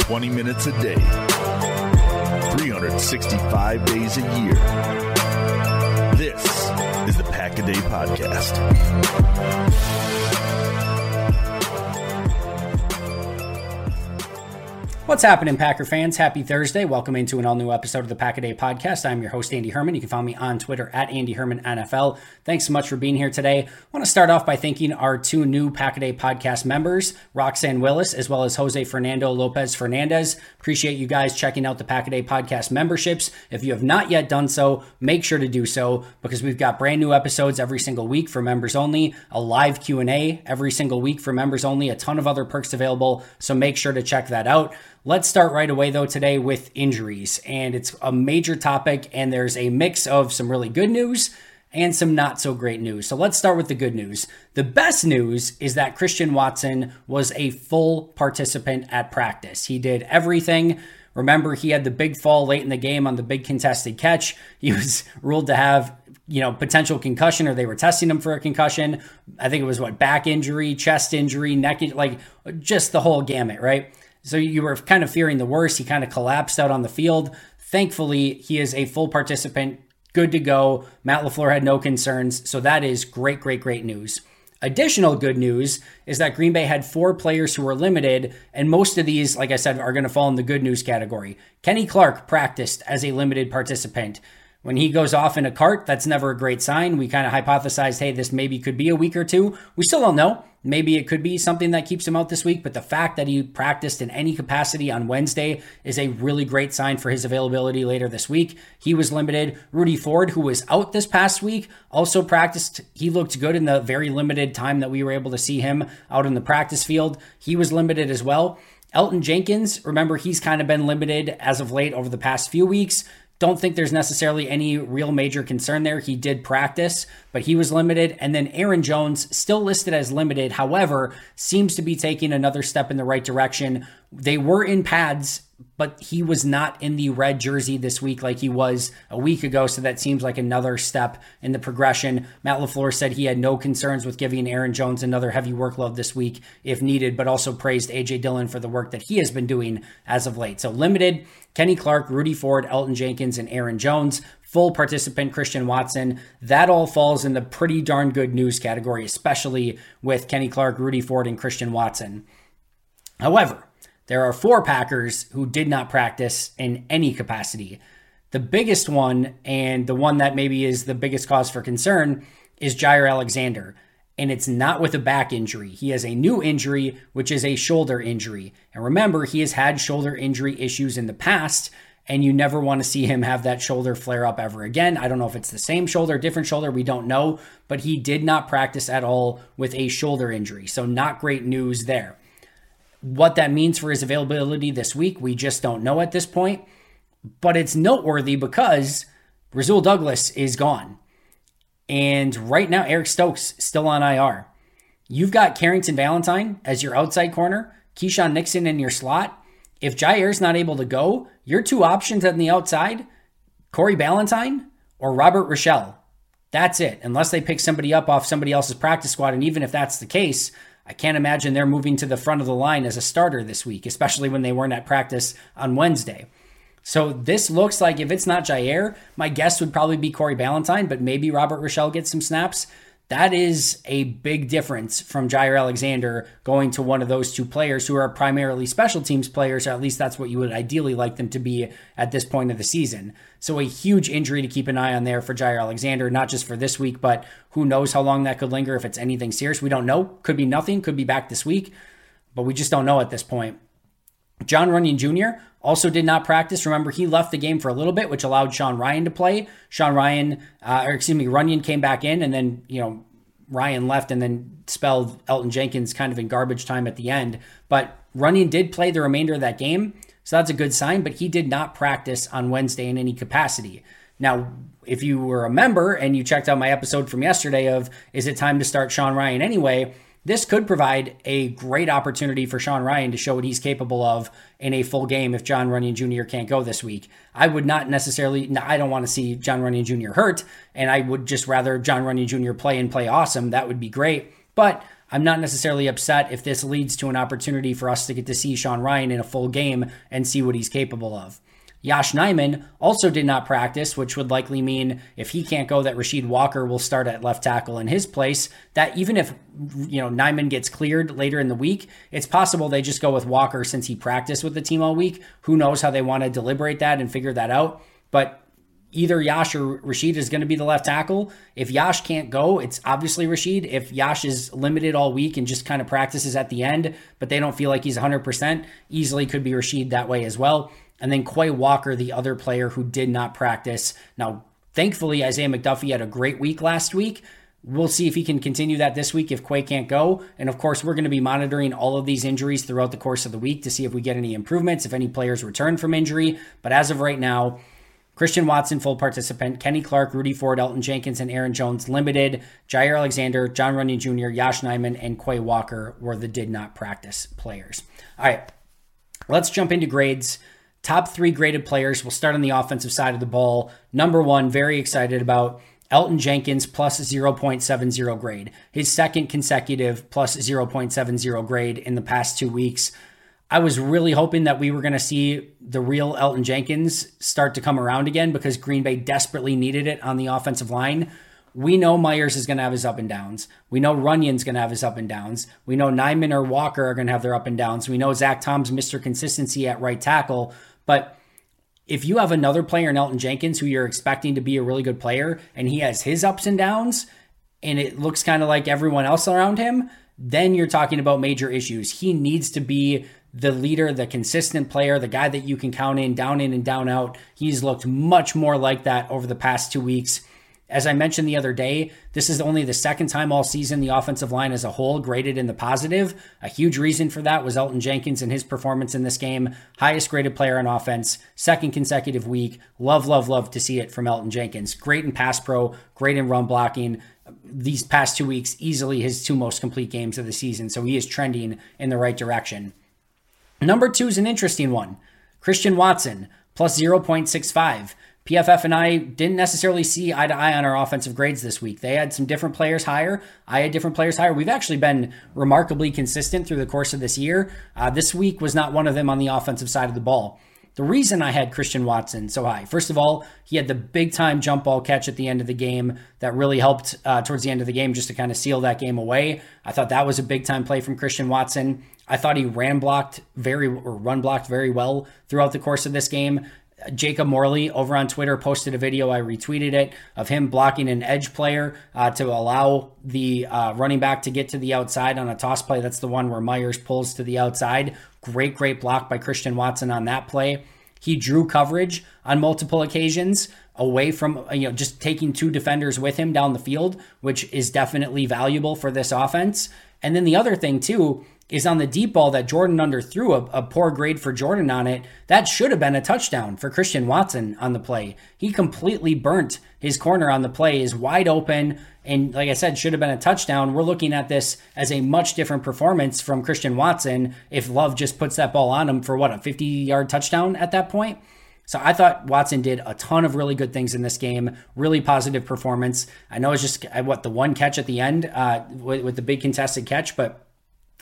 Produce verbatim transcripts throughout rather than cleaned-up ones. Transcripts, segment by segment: twenty minutes a day, three hundred sixty-five days a year. This is the Pack-a-Day Podcast. What's happening, Packer fans? Happy Thursday. Welcome into an all-new episode of the Pack-a-Day Podcast. I'm your host, Andy Herman. You can find me on Twitter at Andy Herman N F L. Thanks so much for being here today. I want to start off by thanking our two new Pack-a-Day Podcast members, Roxanne Willis, as well as Jose Fernando Lopez Fernandez. Appreciate you guys checking out the Pack-a-Day Podcast memberships. If you have not yet done so, make sure to do so because we've got brand new episodes every single week for members only, a live Q and A every single week for members only, a ton of other perks available, so make sure to check that out. Let's start right away, though, today with injuries, and it's a major topic, and there's a mix of some really good news and some not so great news. So let's start with the good news. The best news is that Christian Watson was a full participant at practice. He did everything. Remember, he had the big fall late in the game on the big contested catch. He was ruled to have, you know, potential concussion, or they were testing him for a concussion. I think it was what, back injury, chest injury, neck, in- like just the whole gamut, right? So you were kind of fearing the worst. He kind of collapsed out on the field. Thankfully, he is a full participant. Good to go. Matt LaFleur had no concerns. So that is great, great, great news. Additional good news is that Green Bay had four players who were limited. And most of these, like I said, are going to fall in the good news category. Kenny Clark practiced as a limited participant. When he goes off in a cart, that's never a great sign. We kind of hypothesized, hey, this maybe could be a week or two. We still don't know. Maybe it could be something that keeps him out this week, but the fact that he practiced in any capacity on Wednesday is a really great sign for his availability later this week. He was limited. Rudy Ford, who was out this past week, also practiced. He looked good in the very limited time that we were able to see him out in the practice field. He was limited as well. Elton Jenkins, remember, he's kind of been limited as of late over the past few weeks. Don't think there's necessarily any real major concern there. He did practice, but he was limited. And then Aaron Jones, still listed as limited, however, seems to be taking another step in the right direction. They were in pads, but he was not in the red jersey this week like he was a week ago, so that seems like another step in the progression. Matt LaFleur said he had no concerns with giving Aaron Jones another heavy workload this week if needed, but also praised A J Dillon for the work that he has been doing as of late. So limited, Kenny Clark, Rudy Ford, Elton Jenkins, and Aaron Jones. Full participant Christian Watson. That all falls in the pretty darn good news category, especially with Kenny Clark, Rudy Ford, and Christian Watson. However, there are four Packers who did not practice in any capacity. The biggest one, and the one that maybe is the biggest cause for concern, is Jaire Alexander. And it's not with a back injury. He has a new injury, which is a shoulder injury. And remember, he has had shoulder injury issues in the past, and you never want to see him have that shoulder flare up ever again. I don't know if it's the same shoulder, different shoulder, we don't know, but he did not practice at all with a shoulder injury. So not great news there. What that means for his availability this week, we just don't know at this point, but it's noteworthy because Rasul Douglas is gone. And right now, Eric Stokes still on I R. You've got Carrington Valentine as your outside corner, Keyshawn Nixon in your slot. If Jaire's not able to go, your two options on the outside, Corey Ballentine or Robert Rochelle. That's it, unless they pick somebody up off somebody else's practice squad. And even if that's the case, I can't imagine they're moving to the front of the line as a starter this week, especially when they weren't at practice on Wednesday. So this looks like, if it's not Jaire, my guess would probably be Corey Ballentine, but maybe Robert Rochelle gets some snaps. That is a big difference from Jaire Alexander going to one of those two players who are primarily special teams players, or at least that's what you would ideally like them to be at this point of the season. So a huge injury to keep an eye on there for Jaire Alexander, not just for this week, but who knows how long that could linger. If it's anything serious, we don't know. Could be nothing, could be back this week, but we just don't know at this point. John Runyan Junior also did not practice. Remember, he left the game for a little bit, which allowed Sean Rhyan to play. Sean Rhyan, uh, or excuse me, Runyan came back in, and then, you know, Ryan left and then spelled Elton Jenkins kind of in garbage time at the end. But Runyan did play the remainder of that game, so that's a good sign, but he did not practice on Wednesday in any capacity. Now, if you were a member and you checked out my episode from yesterday of, is it time to start Sean Rhyan anyway? This could provide a great opportunity for Sean Rhyan to show what he's capable of in a full game if John Runyan Junior can't go this week. I would not necessarily, I don't want to see John Runyan Junior hurt, and I would just rather John Runyan Junior play and play awesome. That would be great, but I'm not necessarily upset if this leads to an opportunity for us to get to see Sean Rhyan in a full game and see what he's capable of. Yosh Nijman also did not practice, which would likely mean if he can't go that Rasheed Walker will start at left tackle in his place. That even if, you know, Nijman gets cleared later in the week, it's possible they just go with Walker since he practiced with the team all week. Who knows how they want to deliberate that and figure that out. But either Yosh or Rasheed is going to be the left tackle. If Yosh can't go, it's obviously Rasheed. If Yosh is limited all week and just kind of practices at the end, but they don't feel like he's one hundred percent, easily could be Rasheed that way as well. And then Quay Walker, the other player who did not practice. Now, thankfully, Isaiah McDuffie had a great week last week. We'll see if he can continue that this week if Quay can't go. And of course, we're going to be monitoring all of these injuries throughout the course of the week to see if we get any improvements, if any players return from injury. But as of right now, Christian Watson, full participant, Kenny Clark, Rudy Ford, Elton Jenkins, and Aaron Jones, limited. Jaire Alexander, John Runyan Junior, Yosh Nijman, and Quay Walker were the did not practice players. All right, let's jump into grades. Top three graded players. We'll start on the offensive side of the ball. Number one, very excited about Elton Jenkins, plus zero point seven zero grade. His second consecutive plus zero point seven zero grade in the past two weeks. I was really hoping that we were going to see the real Elton Jenkins start to come around again because Green Bay desperately needed it on the offensive line. We know Myers is going to have his up and downs. We know Runyon's going to have his up and downs. We know Nijman or Walker are going to have their up and downs. We know Zach Tom's Mister Consistency at right tackle. But if you have another player in Elton Jenkins who you're expecting to be a really good player and he has his ups and downs and it looks kind of like everyone else around him, then you're talking about major issues. He needs to be the leader, the consistent player, the guy that you can count in, down in and down out. He's looked much more like that over the past two weeks. As I mentioned the other day, this is only the second time all season the offensive line as a whole graded in the positive. A huge reason for that was Elton Jenkins and his performance in this game. Highest graded player on offense, second consecutive week. Love, love, love to see it from Elton Jenkins. Great in pass pro, great in run blocking. These past two weeks, easily his two most complete games of the season. So he is trending in the right direction. Number two is an interesting one. Christian Watson, plus zero point six five. P F F and I didn't necessarily see eye to eye on our offensive grades this week. They had some different players higher. I had different players higher. We've actually been remarkably consistent through the course of this year. Uh, this week was not one of them on the offensive side of the ball. The reason I had Christian Watson so high, first of all, he had the big time jump ball catch at the end of the game that really helped uh, towards the end of the game just to kind of seal that game away. I thought that was a big time play from Christian Watson. I thought he ran blocked very or run blocked very well throughout the course of this game. Jacob Morley over on Twitter posted a video, I retweeted it, of him blocking an edge player uh, to allow the uh, running back to get to the outside on a toss play. That's the one where Myers pulls to the outside. Great, great block by Christian Watson on that play. He drew coverage on multiple occasions away from, you know, just taking two defenders with him down the field, which is definitely valuable for this offense. And then the other thing too is on the deep ball that Jordan underthrew, a, a poor grade for Jordan on it. That should have been a touchdown for Christian Watson on the play. He completely burnt his corner on the play, is wide open, and like I said, should have been a touchdown. We're looking at this as a much different performance from Christian Watson if Love just puts that ball on him for, what, a fifty-yard touchdown at that point? So I thought Watson did a ton of really good things in this game, really positive performance. I know it's just, what, the one catch at the end uh, with, with the big contested catch, but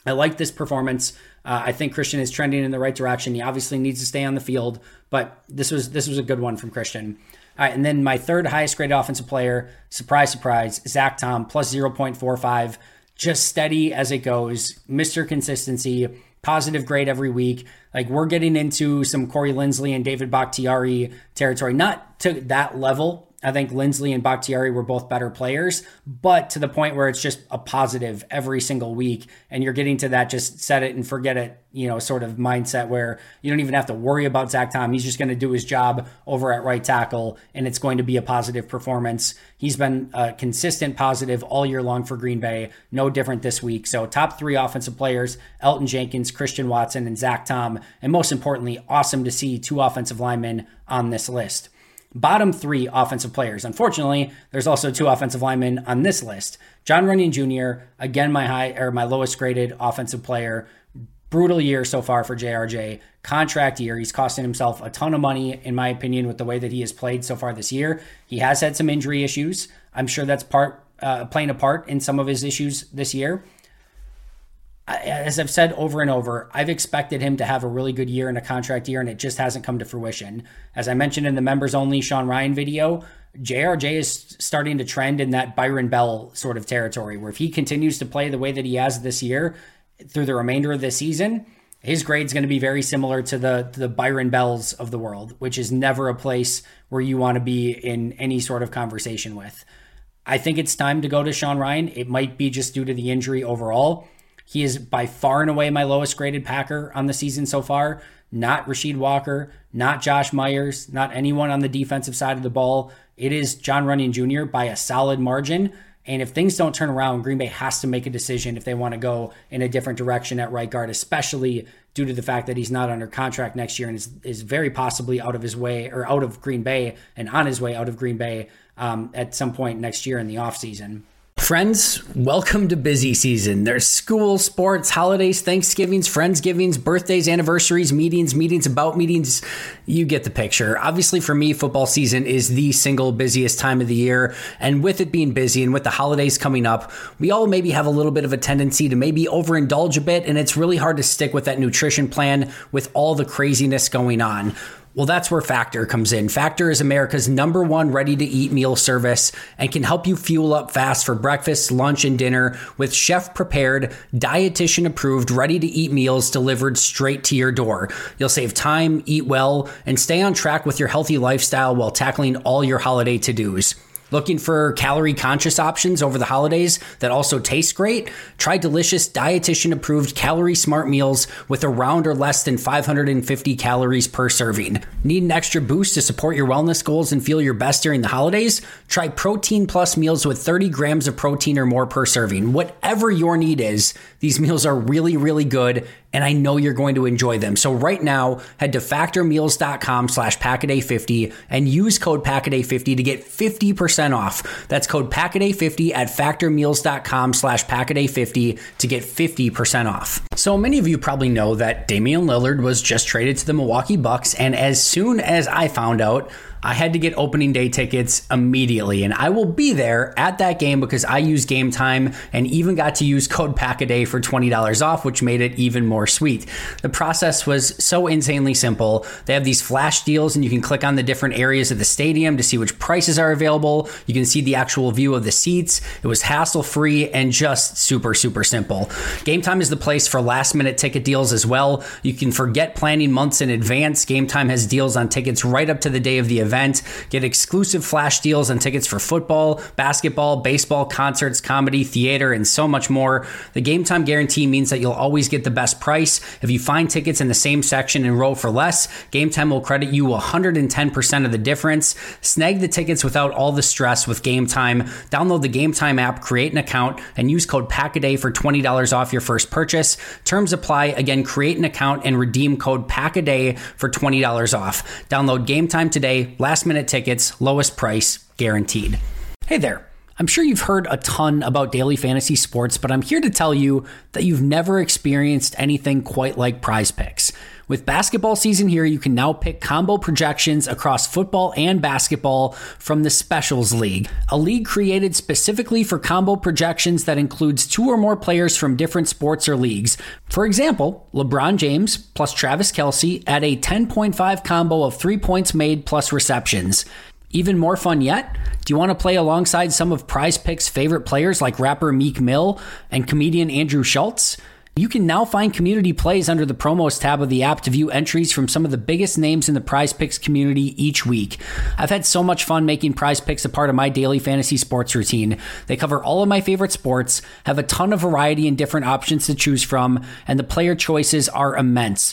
I like this performance. Uh, I think Christian is trending in the right direction. He obviously needs to stay on the field, but this was this was a good one from Christian. All right, and then my third highest graded offensive player, surprise, surprise, Zach Tom, plus zero point four five. Just steady as it goes. Mister Consistency, positive grade every week. Like, we're getting into some Corey Linsley and David Bakhtiari territory. Not to that level. I think Linsley and Bakhtiari were both better players, but to the point where it's just a positive every single week. And you're getting to that just set it and forget it, you know, sort of mindset where you don't even have to worry about Zach Tom. He's just going to do his job over at right tackle, and it's going to be a positive performance. He's been a consistent positive all year long for Green Bay, no different this week. So top three offensive players, Elton Jenkins, Christian Watson, and Zach Tom. And most importantly, awesome to see two offensive linemen on this list. Bottom three offensive players. Unfortunately, there's also two offensive linemen on this list. John Runyan Junior, again, my high or my lowest graded offensive player. Brutal year so far for J R J. Contract year. He's costing himself a ton of money, in my opinion, with the way that he has played so far this year. He has had some injury issues. I'm sure that's part uh, playing a part in some of his issues this year. As I've said over and over, I've expected him to have a really good year and a contract year, and it just hasn't come to fruition. As I mentioned in the members only Sean Rhyan video, J R J is starting to trend in that Byron Bell sort of territory, where if he continues to play the way that he has this year through the remainder of this season, his grade's going to be very similar to the, to the Byron Bells of the world, which is never a place where you want to be in any sort of conversation with. I think it's time to go to Sean Rhyan. It might be just due to the injury overall. He is by far and away my lowest graded Packer on the season so far. Not Rasheed Walker, not Josh Myers, not anyone on the defensive side of the ball. It is John Runyan Junior by a solid margin. And if things don't turn around, Green Bay has to make a decision if they want to go in a different direction at right guard, especially due to the fact that he's not under contract next year and is, is very possibly out of his way or out of Green Bay and on his way out of Green Bay um, at some point next year in the offseason. Friends, welcome to busy season. There's school, sports, holidays, Thanksgivings, Friendsgivings, birthdays, anniversaries, meetings, meetings about meetings. You get the picture. Obviously, for me, football season is the single busiest time of the year. And with it being busy and with the holidays coming up, we all maybe have a little bit of a tendency to maybe overindulge a bit. And it's really hard to stick with that nutrition plan with all the craziness going on. Well, that's where Factor comes in. Factor is America's number one ready-to-eat meal service and can help you fuel up fast for breakfast, lunch, and dinner with chef-prepared, dietitian-approved, ready-to-eat meals delivered straight to your door. You'll save time, eat well, and stay on track with your healthy lifestyle while tackling all your holiday to-dos. Looking for calorie-conscious options over the holidays that also taste great? Try delicious, dietitian-approved, calorie-smart meals with around or less than five hundred fifty calories per serving. Need an extra boost to support your wellness goals and feel your best during the holidays? Try Protein Plus meals with thirty grams of protein or more per serving. Whatever your need is, these meals are really, really good and I know you're going to enjoy them. So right now, head to factormeals.com slash Pack-a-Day fifty and use code Pack-a-Day fifty to get fifty percent off. That's code Pack-a-Day fifty at factormeals.com slash Pack-a-Day fifty to get fifty percent off. So many of you probably know that Damian Lillard was just traded to the Milwaukee Bucks, and as soon as I found out, I had to get opening day tickets immediately, and I will be there at that game because I use Game Time and even got to use code Pack-a-Day for twenty dollars off, which made it even more sweet. The process was so insanely simple. They have these flash deals, and you can click on the different areas of the stadium to see which prices are available. You can see the actual view of the seats. It was hassle-free and just super, super simple. Game Time is the place for last-minute ticket deals as well. You can forget planning months in advance. Game Time has deals on tickets right up to the day of the event. Event. Get exclusive flash deals and tickets for football, basketball, baseball, concerts, comedy, theater, and so much more. The Game Time guarantee means that you'll always get the best price. If you find tickets in the same section and row for less, Game Time will credit you one hundred ten percent of the difference. Snag the tickets without all the stress with Game Time. Download the Game Time app, create an account, and use code Pack-a-Day for twenty dollars off your first purchase. Terms apply. Again, create an account and redeem code Pack-a-Day for twenty dollars off. Download Game Time today. Last minute tickets, lowest price, guaranteed. Hey there. I'm sure you've heard a ton about daily fantasy sports, but I'm here to tell you that you've never experienced anything quite like PrizePicks. With basketball season here, you can now pick combo projections across football and basketball from the Specials League, a league created specifically for combo projections that includes two or more players from different sports or leagues. For example, LeBron James plus Travis Kelce at a ten point five combo of three points made plus receptions. Even more fun yet? Do you want to play alongside some of PrizePicks' favorite players like rapper Meek Mill and comedian Andrew Schultz? You can now find community plays under the promos tab of the app to view entries from some of the biggest names in the PrizePicks community each week. I've had so much fun making PrizePicks a part of my daily fantasy sports routine. They cover all of my favorite sports, have a ton of variety and different options to choose from, and the player choices are immense.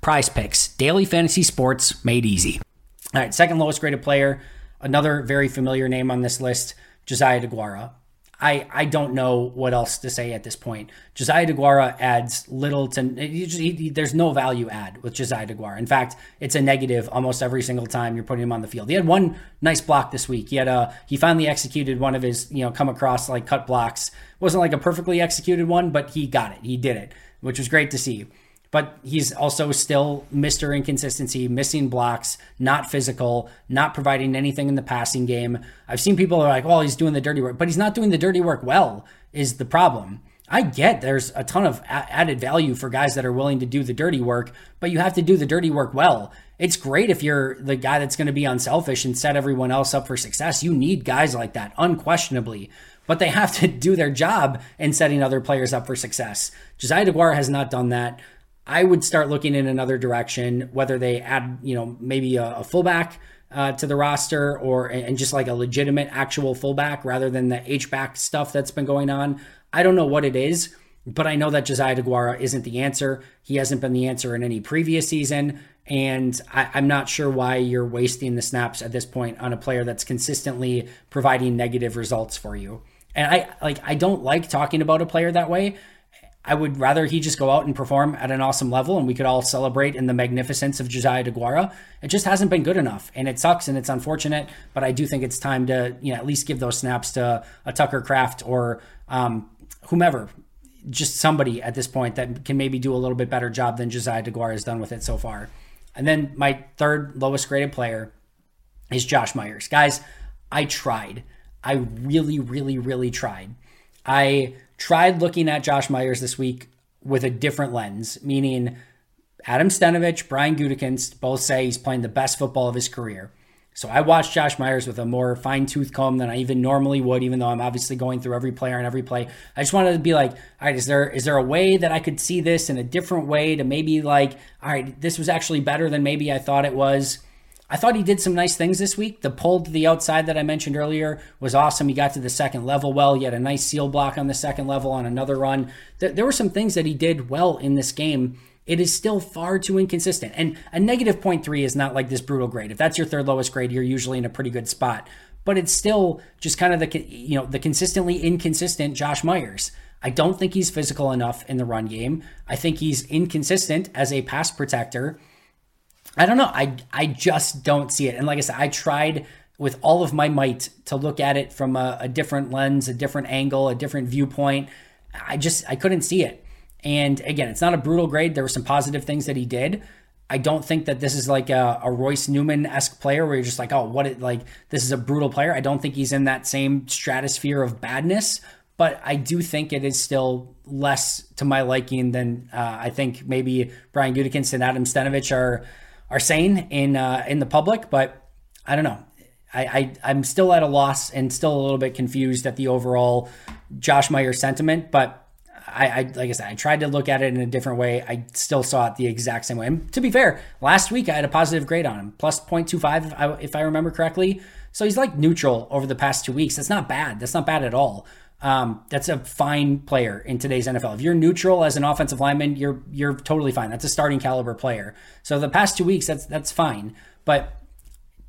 PrizePicks, daily fantasy sports made easy. All right, second lowest graded player, another very familiar name on this list, Josiah DeGuara. I, I don't know what else to say at this point. Josiah DeGuara adds little to, he just, he, he, there's no value add with Josiah DeGuara. In fact, it's a negative almost every single time you're putting him on the field. He had one nice block this week. He had a, he finally executed one of his, you know, come across like cut blocks. It wasn't like a perfectly executed one, but he got it. He did it, which was great to see. But he's also still Mister Inconsistency, missing blocks, not physical, not providing anything in the passing game. I've seen people are like, well, he's doing the dirty work, but he's not doing the dirty work well is the problem. I get there's a ton of added value for guys that are willing to do the dirty work, but you have to do the dirty work well. It's great if you're the guy that's going to be unselfish and set everyone else up for success. You need guys like that, unquestionably. But they have to do their job in setting other players up for success. Josiah DeGuara has not done that. I would start looking in another direction, whether they add, you know, maybe a, a fullback uh, to the roster or and just like a legitimate actual fullback rather than the H-back stuff that's been going on. I don't know what it is, but I know that Josiah DeGuara isn't the answer. He hasn't been the answer in any previous season, and I, I'm not sure why you're wasting the snaps at this point on a player that's consistently providing negative results for you. And I like I don't like talking about a player that way. I would rather he just go out and perform at an awesome level and we could all celebrate in the magnificence of Josiah DeGuara. It just hasn't been good enough, and it sucks and it's unfortunate, but I do think it's time to, you know, at least give those snaps to a Tucker Kraft or um, whomever, just somebody at this point that can maybe do a little bit better job than Josiah DeGuara has done with it so far. And then my third lowest graded player is Josh Myers. Guys, I tried. I really, really, really tried. I... Tried looking at Josh Myers this week with a different lens, meaning Adam Stenovich, Brian Gutekunst both say he's playing the best football of his career. So I watched Josh Myers with a more fine-tooth comb than I even normally would, even though I'm obviously going through every player and every play. I just wanted to be like, all right, is there is there a way that I could see this in a different way to maybe like, all right, this was actually better than maybe I thought it was. I thought he did some nice things this week. The pull to the outside that I mentioned earlier was awesome. He got to the second level well. He had a nice seal block on the second level on another run. There, there were some things that he did well in this game. It is still far too inconsistent. And a negative point three is not like this brutal grade. If that's your third lowest grade, you're usually in a pretty good spot. But it's still just kind of the, you know, the consistently inconsistent Josh Myers. I don't think he's physical enough in the run game. I think he's inconsistent as a pass protector. I don't know. I I just don't see it. And like I said, I tried with all of my might to look at it from a, a different lens, a different angle, a different viewpoint. I just, I couldn't see it. And again, it's not a brutal grade. There were some positive things that he did. I don't think that this is like a, a Royce Newman-esque player where you're just like, oh, what it, like, this is a brutal player. I don't think he's in that same stratosphere of badness, but I do think it is still less to my liking than uh, I think maybe Brian Gutekunst and Adam Stenovich are, are saying in uh, in the public, but I don't know. I, I, I'm still at a loss and still a little bit confused at the overall Josh Myers sentiment, but I, I like I said, I tried to look at it in a different way. I still saw it the exact same way. And to be fair, last week I had a positive grade on him, plus point two five if I, if I remember correctly. So he's like neutral over the past two weeks. That's not bad. That's not bad at all. Um, that's a fine player in today's N F L. If you're neutral as an offensive lineman, you're you're totally fine. That's a starting caliber player. So the past two weeks, that's that's fine. But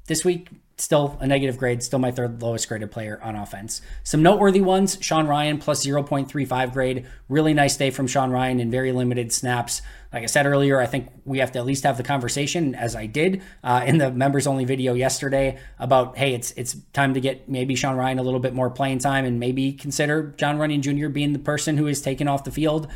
this week, still a negative grade, still my third lowest graded player on offense. Some noteworthy ones, Sean Rhyan, plus point three five grade. Really nice day from Sean Rhyan in very limited snaps. Like I said earlier, I think we have to at least have the conversation, as I did uh, in the members-only video yesterday, about, hey, it's it's time to get maybe Sean Rhyan a little bit more playing time and maybe consider John Runyan Junior being the person who is taken off the field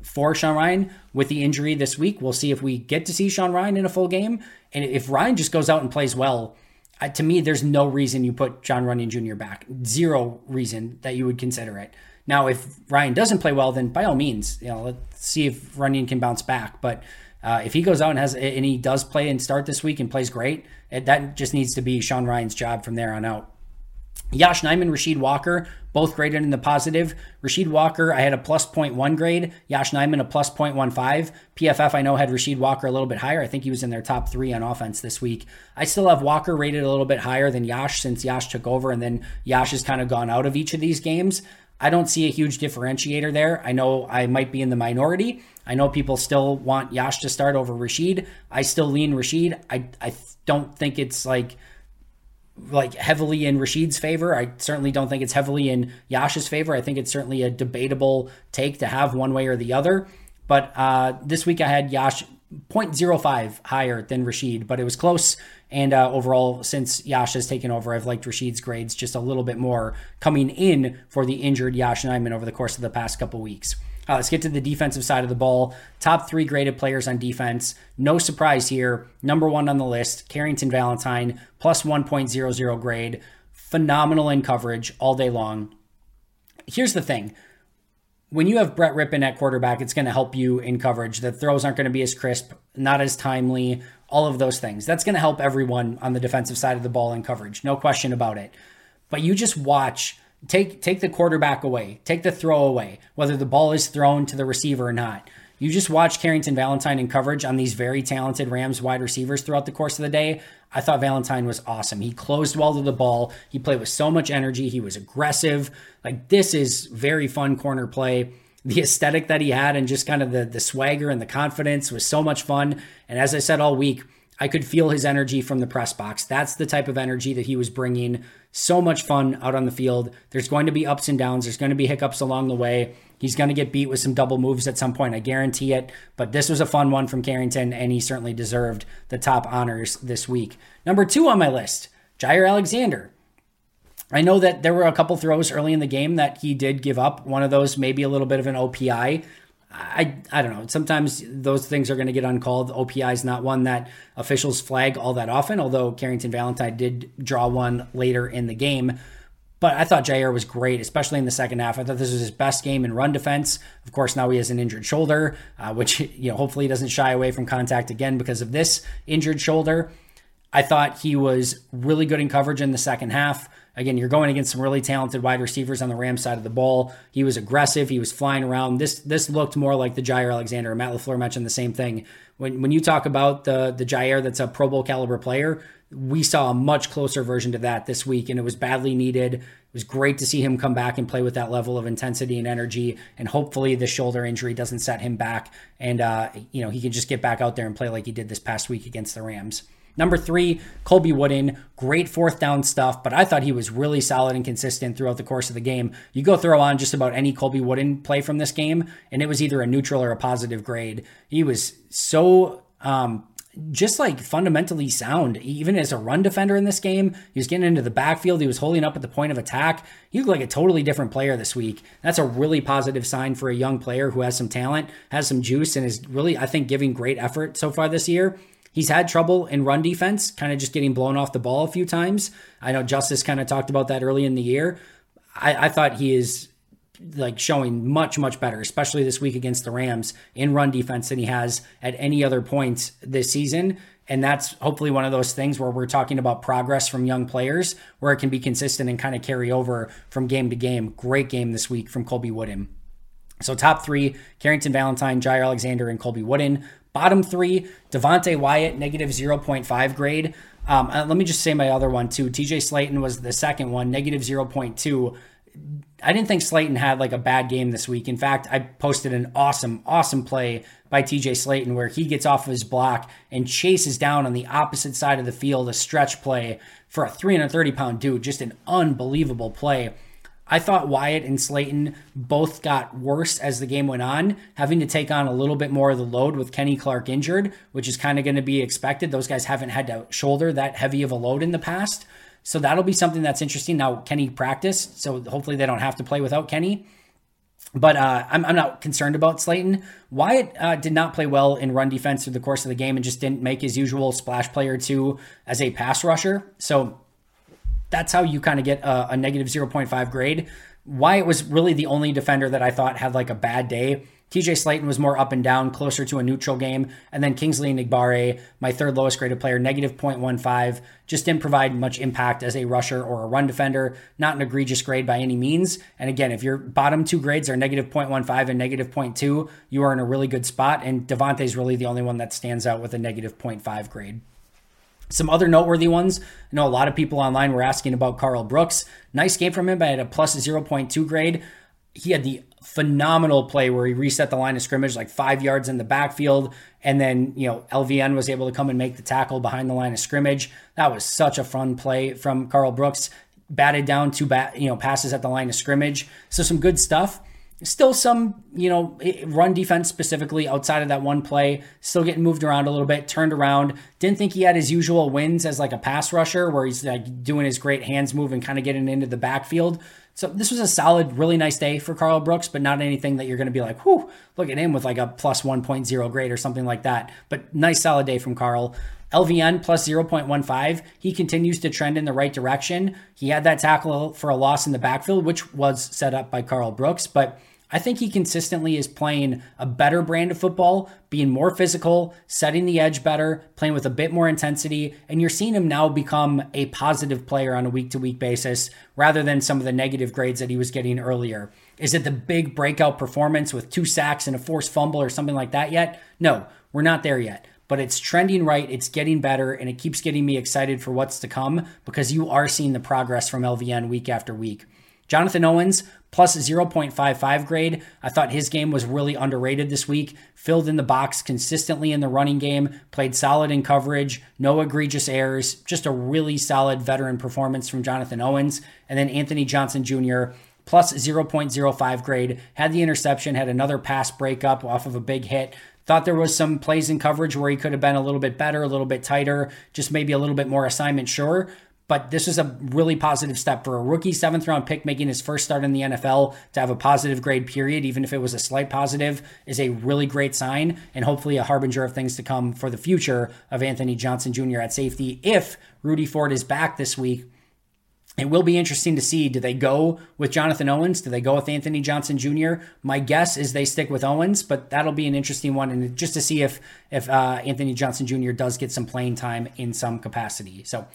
for Sean Rhyan with the injury this week. We'll see if we get to see Sean Rhyan in a full game. And if Ryan just goes out and plays well, Uh, to me, there's no reason you put John Runyan Junior back. Zero reason that you would consider it. Now, if Ryan doesn't play well, then by all means, you know, let's see if Runyan can bounce back. But uh, if he goes out and has and he does play and start this week and plays great, it, that just needs to be Sean Ryan's job from there on out. Yosh Nijman, Rasheed Walker, both graded in the positive. Rasheed Walker, I had a plus point one grade. Yosh Nijman, a plus point one five. P F F, I know, had Rasheed Walker a little bit higher. I think he was in their top three on offense this week. I still have Walker rated a little bit higher than Yosh since Yosh took over, and then Yosh has kind of gone out of each of these games. I don't see a huge differentiator there. I know I might be in the minority. I know people still want Yosh to start over Rasheed. I still lean Rasheed. I, I don't think it's like... like heavily in Rasheed's favor. I certainly don't think it's heavily in Yosh's favor. I think it's certainly a debatable take to have one way or the other. But uh, this week I had Yosh point oh five higher than Rasheed, but it was close. And uh, overall, since Yosh has taken over, I've liked Rasheed's grades just a little bit more coming in for the injured Yosh Nijman over the course of the past couple weeks. Uh, let's get to the defensive side of the ball. Top three graded players on defense. No surprise here. Number one on the list, Carrington Valentine, plus one point oh oh grade. Phenomenal in coverage all day long. Here's the thing. When you have Brett Rippon at quarterback, it's going to help you in coverage. The throws aren't going to be as crisp, not as timely, all of those things. That's going to help everyone on the defensive side of the ball in coverage. No question about it. But you just watch... Take take the quarterback away. Take the throw away, whether the ball is thrown to the receiver or not. You just watch Carrington Valentine in coverage on these very talented Rams wide receivers throughout the course of the day. I thought Valentine was awesome. He closed well to the ball. He played with so much energy. He was aggressive. Like, this is very fun corner play. The aesthetic that he had and just kind of the, the swagger and the confidence was so much fun. And as I said all week, I could feel his energy from the press box. That's the type of energy that he was bringing. So much fun out on the field. There's going to be ups and downs. There's going to be hiccups along the way. He's going to get beat with some double moves at some point. I guarantee it. But this was a fun one from Carrington, and he certainly deserved the top honors this week. Number two on my list, Jaire Alexander. I know that there were a couple throws early in the game that he did give up. One of those, maybe a little bit of an O P I. I I don't know. Sometimes those things are going to get uncalled. O P I is not one that officials flag all that often, although Carrington Valentine did draw one later in the game. But I thought Jaire was great, especially in the second half. I thought this was his best game in run defense. Of course, now he has an injured shoulder, uh, which, you know, hopefully he doesn't shy away from contact again because of this injured shoulder. I thought he was really good in coverage in the second half. Again, you're going against some really talented wide receivers on the Rams side of the ball. He was aggressive. He was flying around. This this looked more like the Jaire Alexander. Matt LaFleur mentioned the same thing. When when you talk about the, the Jaire that's a Pro Bowl caliber player, we saw a much closer version to that this week, and it was badly needed. It was great to see him come back and play with that level of intensity and energy, and hopefully the shoulder injury doesn't set him back, and uh, you know he can just get back out there and play like he did this past week against the Rams. Number three, Colby Wooden, great fourth down stuff, but I thought he was really solid and consistent throughout the course of the game. You go throw on just about any Colby Wooden play from this game, and it was either a neutral or a positive grade. He was so um, just like fundamentally sound, even as a run defender in this game. He was getting into the backfield. He was holding up at the point of attack. He looked like a totally different player this week. That's a really positive sign for a young player who has some talent, has some juice, and is really, I think, giving great effort so far this year. He's had trouble in run defense, kind of just getting blown off the ball a few times. I know Justice kind of talked about that early in the year. I, I thought he is like showing much, much better, especially this week against the Rams in run defense than he has at any other point this season. And that's hopefully one of those things where we're talking about progress from young players, where it can be consistent and kind of carry over from game to game. Great game this week from Colby Wooden. So top three, Carrington Valentine, Jaire Alexander, and Colby Wooden. Bottom three, Devontae Wyatt, negative zero point five grade. Um, let me just say my other one too. T J Slaton was the second one, negative zero point two. I didn't think Slaton had like a bad game this week. In fact, I posted an awesome, awesome play by T J Slaton where he gets off of his block and chases down on the opposite side of the field, a stretch play for a three hundred thirty pound dude, just an unbelievable play. I thought Wyatt and Slaton both got worse as the game went on, having to take on a little bit more of the load with Kenny Clark injured, which is kind of going to be expected. Those guys haven't had to shoulder that heavy of a load in the past. So that'll be something that's interesting. Now, Kenny practiced, so hopefully they don't have to play without Kenny. But uh, I'm, I'm not concerned about Slaton. Wyatt uh, did not play well in run defense through the course of the game and just didn't make his usual splash play or two as a pass rusher. So that's how you kind of get a, a negative zero point five grade. Wyatt was really the only defender that I thought had like a bad day. T J Slaton was more up and down, closer to a neutral game. And then Kingsley Nigbare, my third lowest graded player, negative zero point one five, just didn't provide much impact as a rusher or a run defender. Not an egregious grade by any means. And again, if your bottom two grades are negative zero point one five and negative zero point two, you are in a really good spot. And Devontae's really the only one that stands out with a negative zero point five grade. Some other noteworthy ones. I know a lot of people online were asking about Karl Brooks. Nice game from him, but at a plus zero point two grade. He had the phenomenal play where he reset the line of scrimmage like five yards in the backfield. And then, you know, L V N was able to come and make the tackle behind the line of scrimmage. That was such a fun play from Karl Brooks. Batted down two bat, you know, passes at the line of scrimmage. So some good stuff. Still some, you know, run defense specifically outside of that one play, still getting moved around a little bit, turned around. Didn't think he had his usual wins as like a pass rusher where he's like doing his great hands move and kind of getting into the backfield. So this was a solid, really nice day for Karl Brooks, but not anything that you're going to be like, whew, look at him with like a plus one point oh grade or something like that. But nice, solid day from Karl. L V N plus zero point one five. He continues to trend in the right direction. He had that tackle for a loss in the backfield, which was set up by Karl Brooks, but I think he consistently is playing a better brand of football, being more physical, setting the edge better, playing with a bit more intensity, and you're seeing him now become a positive player on a week-to-week basis rather than some of the negative grades that he was getting earlier. Is it the big breakout performance with two sacks and a forced fumble or something like that yet? No, we're not there yet. But it's trending right, it's getting better, and it keeps getting me excited for what's to come because you are seeing the progress from L V N week after week. Jonathan Owens, plus zero point five five grade. I thought his game was really underrated this week. Filled in the box consistently in the running game, played solid in coverage, no egregious errors, just a really solid veteran performance from Jonathan Owens. And then Anthony Johnson Junior, plus zero point zero five grade. Had the interception, had another pass breakup off of a big hit. Thought there was some plays in coverage where he could have been a little bit better, a little bit tighter, just maybe a little bit more assignment sure. But this is a really positive step for a rookie seventh round pick making his first start in the N F L to have a positive grade period, even if it was a slight positive, is a really great sign and hopefully a harbinger of things to come for the future of Anthony Johnson Junior at safety if Rudy Ford is back this week. It will be interesting to see, do they go with Jonathan Owens? Do they go with Anthony Johnson Junior? My guess is they stick with Owens, but that'll be an interesting one, and just to see if if uh, Anthony Johnson Junior does get some playing time in some capacity. So